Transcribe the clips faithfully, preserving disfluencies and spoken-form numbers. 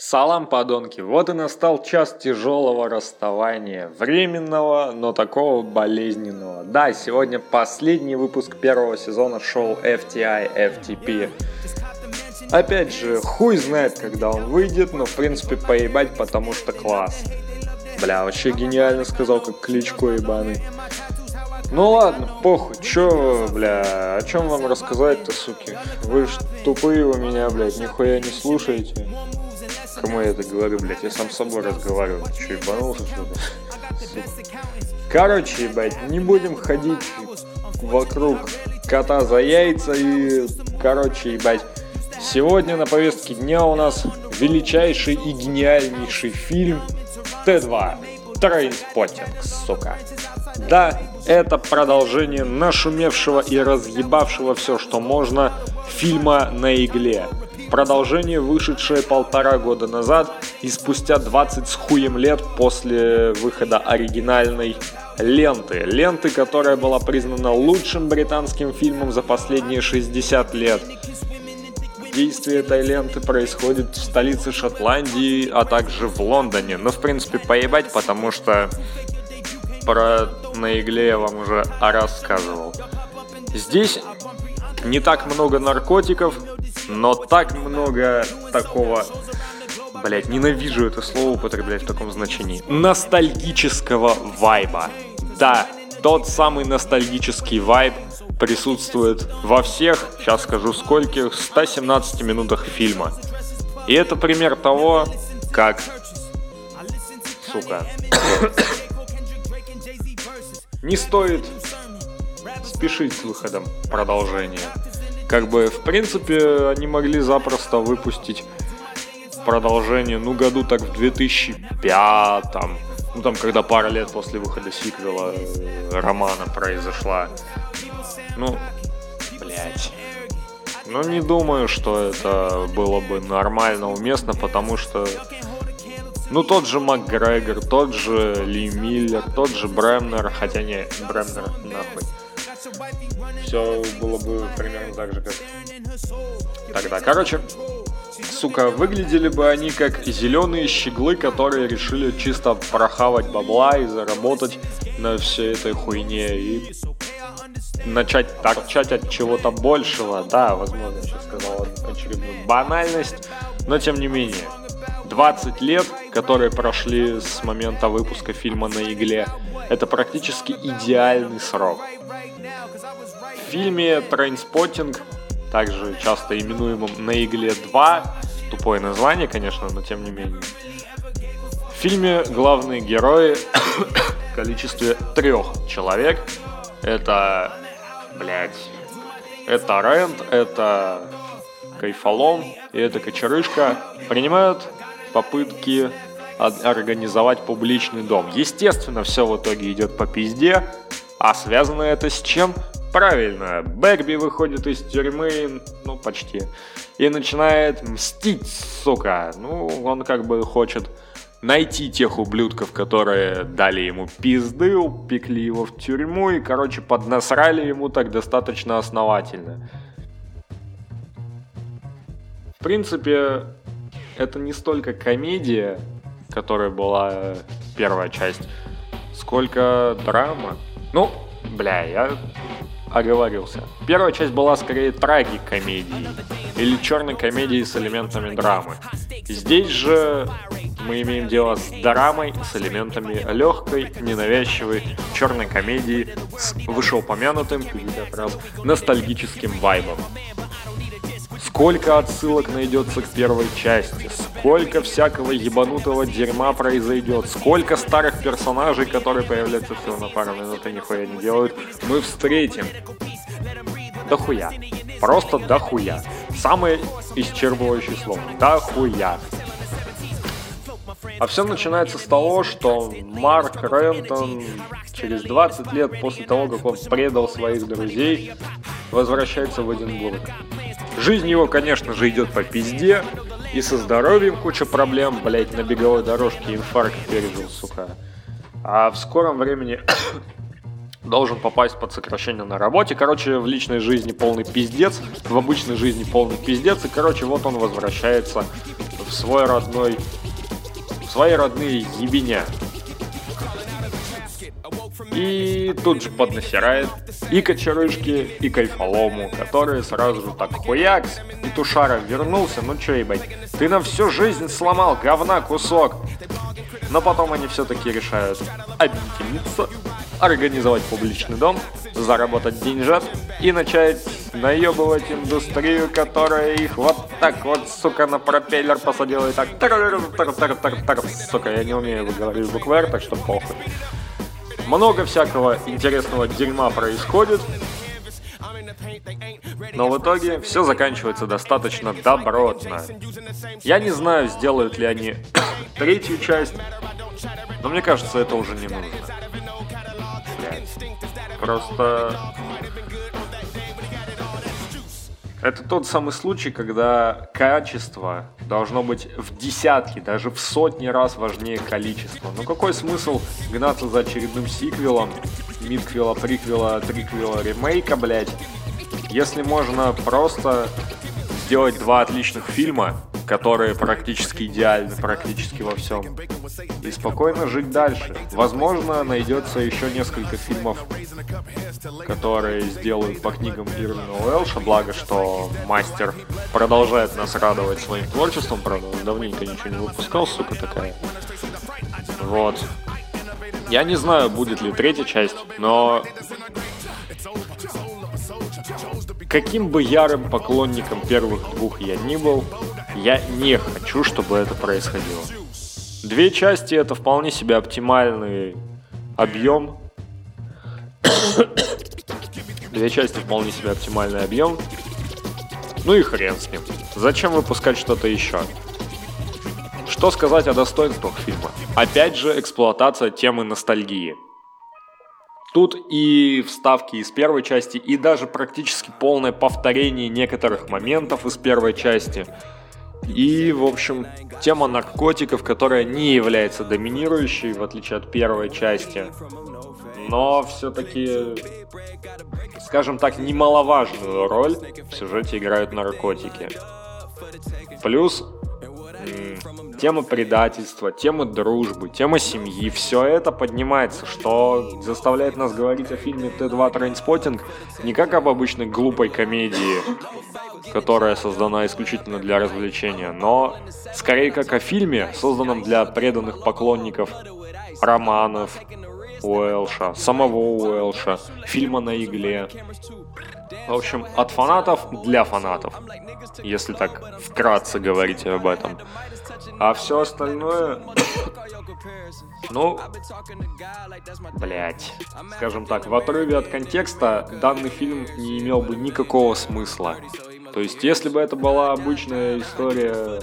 Салам, подонки! Вот и настал час тяжелого расставания. Временного, но такого болезненного. Да, сегодня последний выпуск первого сезона шоу эф ти ай эф ти пи. Опять же, хуй знает, когда он выйдет, но в принципе поебать, потому что класс. Бля, вообще гениально сказал, как Кличко ебаный. Ну ладно, похуй, чё, бля, о чем вам рассказать-то, суки? Вы ж тупые у меня, блядь, нихуя не слушаете. Кому я это говорю, блядь, я сам с собой разговариваю. Чё, ебанулся что-то? Короче, ебать, не будем ходить вокруг кота за яйца и, короче, ебать, сегодня на повестке дня у нас величайший и гениальнейший фильм Т два Трейнспоттинг, сука. Да, это продолжение нашумевшего и разъебавшего все, что можно, фильма «На игле». Продолжение, вышедшее полтора года назад и спустя двадцать с хуем лет после выхода оригинальной ленты. Ленты, которая была признана лучшим британским фильмом за последние шестьдесят лет. Действие этой ленты происходит в столице Шотландии, а также в Лондоне. Но в принципе поебать, потому что про «На игле» я вам уже рассказывал. Здесь не так много наркотиков, но так много такого, блять, ненавижу это слово употреблять в таком значении, ностальгического вайба. Да, тот самый ностальгический вайб присутствует во всех, сейчас скажу скольких, ста семнадцати минутах фильма. И это пример того, как, сука, не стоит спешить с выходом продолжения. Как бы, в принципе, они могли запросто выпустить продолжение, ну, году так в две тысячи пятом, ну, там, когда пара лет после выхода сиквела романа произошла. Ну, блять. Ну, не думаю, что это было бы нормально, уместно, потому что, ну, тот же МакГрегор, тот же Ли Миллер, тот же Бремнер, хотя не, Бремнер, нахуй. Все было бы примерно так же, как тогда. Короче, сука, выглядели бы они как зеленые щеглы, которые решили чисто прохавать бабла и заработать на всей этой хуйне и начать торчать от чего-то большего. Да, возможно, я сейчас сказал очередную банальность, но тем не менее. двадцать лет, которые прошли с момента выпуска фильма «На игле», это практически идеальный срок. В фильме «Трейнспоттинг», также часто именуемом «На игле два», тупое название, конечно, но тем не менее, в фильме главные герои в количестве трех человек. Это, блять, это Рент, это Кайфолом и эта кочерышка принимают попытки организовать публичный дом. Естественно, все в итоге идет по пизде. А связано это с чем? Правильно, Бэгби выходит из тюрьмы, ну почти, и начинает мстить, сука. Ну, он как бы хочет найти тех ублюдков, которые дали ему пизды, упекли его в тюрьму и, короче, поднасрали ему так достаточно основательно. В принципе, это не столько комедия, которая была первая часть, сколько драма. Ну, бля, я оговорился. Первая часть была скорее трагикомедией или черной комедией с элементами драмы. Здесь же мы имеем дело с драмой с элементами легкой, ненавязчивой черной комедии с вышеупомянутым как раз ностальгическим вайбом. Сколько отсылок найдется к первой части, сколько всякого ебанутого дерьма произойдет, сколько старых персонажей, которые появляются всего на пару минут и нихуя не делают, мы встретим. Дохуя. Просто дохуя. Самое исчерпывающее слово. Дохуя. А все начинается с того, что Марк Рентон через двадцать лет после того, как он предал своих друзей, возвращается в Эдинбург. Жизнь его, конечно же, идет по пизде, и со здоровьем куча проблем, блять, на беговой дорожке инфаркт пережил, сука. А в скором времени должен попасть под сокращение на работе. Короче, в личной жизни полный пиздец, в обычной жизни полный пиздец, и, короче, вот он возвращается в свой родной, в свои родные ебеня. И тут же поднасирает и кочерышки, и кайфолому, которые сразу же так хуякс, и Тушара вернулся, ну чё ебать, ты нам всю жизнь сломал, говна кусок. Но потом они все-таки решают объединиться, организовать публичный дом, заработать деньжат и начать наебывать индустрию, которая их вот так вот, сука, на пропеллер посадила и так... Сука, я не умею выговаривать буквы «Р», так что похуй. Много всякого интересного дерьма происходит, но в итоге все заканчивается достаточно добротно. Я не знаю, сделают ли они третью часть, но мне кажется, это уже не нужно. Просто... Это тот самый случай, когда качество должно быть в десятки, даже в сотни раз важнее количества. Но какой смысл гнаться за очередным сиквелом, мидквела, приквела, триквела, ремейка, блять, если можно просто сделать два отличных фильма, которые практически идеальны, практически во всем, и спокойно жить дальше. Возможно, найдется еще несколько фильмов, которые сделают по книгам Ирвина Уэлша, благо, что мастер продолжает нас радовать своим творчеством, правда, он давненько ничего не выпускал, сука такая. Вот. Я не знаю, будет ли третья часть, но... Каким бы ярым поклонником первых двух я ни был, я не хочу, чтобы это происходило. Две части — это вполне себе оптимальный объем. Две части вполне себе оптимальный объем. Ну и хрен с ним. Зачем выпускать что-то еще? Что сказать о достоинствах фильма? Опять же, эксплуатация темы ностальгии. Тут и вставки из первой части, и даже практически полное повторение некоторых моментов из первой части. И, в общем, тема наркотиков, которая не является доминирующей, в отличие от первой части. Но все-таки, скажем так, немаловажную роль в сюжете играют наркотики. Плюс м- тема предательства, тема дружбы, тема семьи. Все это поднимается, что заставляет нас говорить о фильме Т два Трейнспоттинг не как об обычной глупой комедии, которая создана исключительно для развлечения, но скорее как о фильме, созданном для преданных поклонников романов Уэлша, самого Уэлша, фильма «На игле». В общем, от фанатов для фанатов, если так вкратце говорить об этом. А все остальное... Ну, блять, скажем так, в отрыве от контекста данный фильм не имел бы никакого смысла. То есть, если бы это была обычная история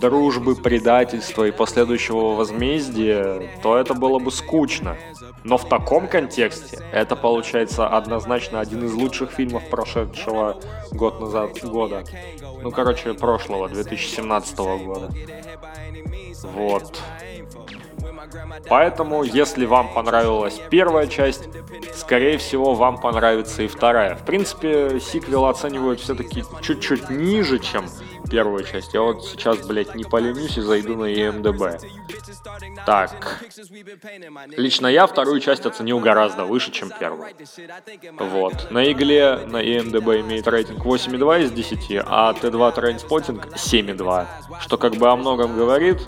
дружбы, предательства и последующего возмездия, то это было бы скучно. Но в таком контексте это получается однозначно один из лучших фильмов прошедшего год назад года. Ну, короче, прошлого, две тысячи семнадцатого года. Вот. Поэтому, если вам понравилась первая часть, скорее всего, вам понравится и вторая. В принципе, сиквел оценивают все-таки чуть-чуть ниже, чем первую часть. Я вот сейчас, блять, не поленюсь и зайду на ай эм ди би. Так. Лично я вторую часть оценил гораздо выше, чем первую. Вот. На игле на ай эм ди би имеет рейтинг восемь целых два из десяти, а Т два Трейнспоттинг семь целых два. Что как бы о многом говорит.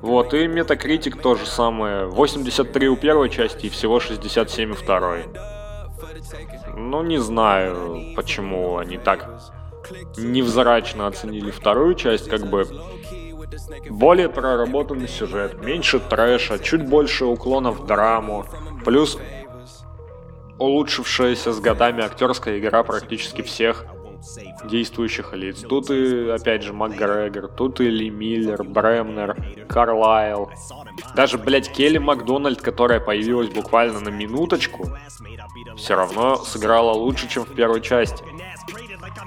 Вот, и Метакритик то же самое. восемьдесят три у первой части и всего шестьдесят семь у второй. Ну, не знаю, почему они так невзрачно оценили вторую часть, как бы более проработанный сюжет, меньше трэша, чуть больше уклонов в драму, плюс улучшившаяся с годами актерская игра практически всех действующих лиц. Тут и, опять же, МакГрегор, тут и Ли Миллер, Бремнер, Карлайл. Даже, блядь, Келли Макдональд, которая появилась буквально на минуточку, все равно сыграла лучше, чем в первой части.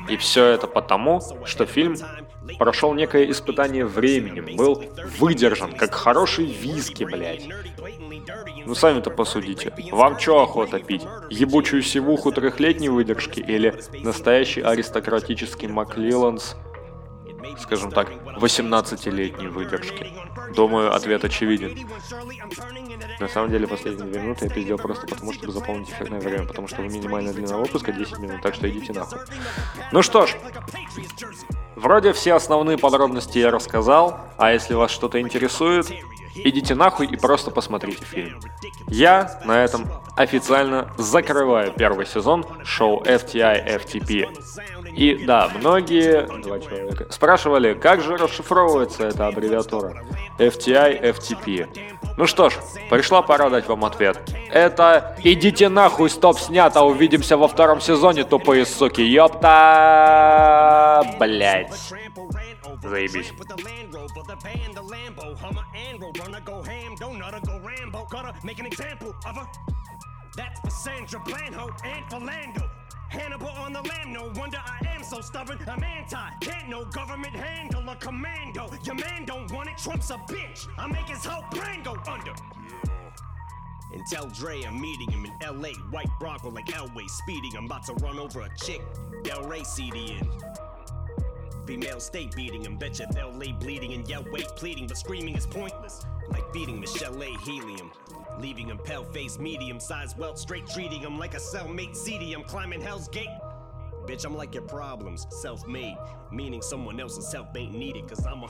И все это потому, что фильм прошел некое испытание временем, был выдержан, как хороший виски, блядь. Ну сами-то посудите, вам чё охота пить? Ебучую сивуху трехлетней выдержки или настоящий аристократический МакЛиланс, скажем так, восемнадцатилетней выдержки? Думаю, ответ очевиден. На самом деле, последние две минуты я пиздел просто потому, чтобы заполнить эфирное время, потому что минимальная длина выпуска десять минут, так что идите нахуй. Ну что ж, вроде все основные подробности я рассказал, а если вас что-то интересует, идите нахуй и просто посмотрите фильм. Я на этом официально закрываю первый сезон шоу эф ти ай эф ти пи. И да, многие два человека спрашивали, как же расшифровывается эта аббревиатура эф ти ай эф ти пи. Ну что ж, пришла пора дать вам ответ. Это «Идите нахуй, стоп, снято, увидимся во втором сезоне, тупые суки, ёпта, блять». Заебись. Hannibal on the lam, no wonder I am so stubborn. I'm anti, can't no government handle a commando. Your man don't want it, Trump's a bitch. I make his whole brain go under. And tell Dre I'm meeting him in L A. White Bronco like Elway speeding. I'm about to run over a chick, Del Rey C D in. Female state beating and betcha they'll lay bleeding and yell wait pleading. But screaming is pointless, like beating Michelle A. Helium. Leaving him pale-faced, medium-sized welt, straight treating him like a cellmate seedy. I'm climbing Hell's Gate. Bitch, I'm like your problems, self-made. Meaning someone else's help ain't needed, cause I'm a...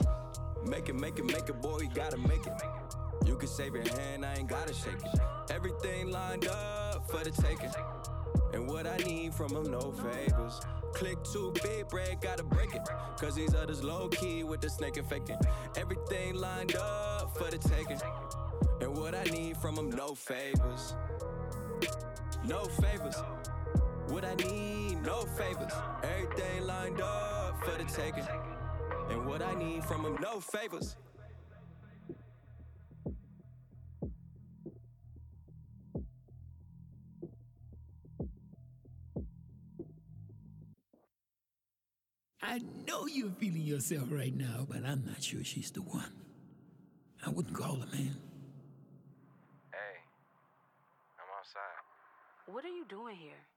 Make it, make it, make it, boy, you gotta make it. You can save your hand, I ain't gotta shake it. Everything lined up for the taking. And what I need from him, no favors. Click too big, bread, gotta break it. Cause these others low-key with the snake infected. Everything lined up for the taking. And what I need from him, no favors. No favors. What I need, no favors. Everything lined up for the taking. And what I need from him, no favors. I know you're feeling yourself right now, but I'm not sure she's the one. I wouldn't call her, man. What are you doing here?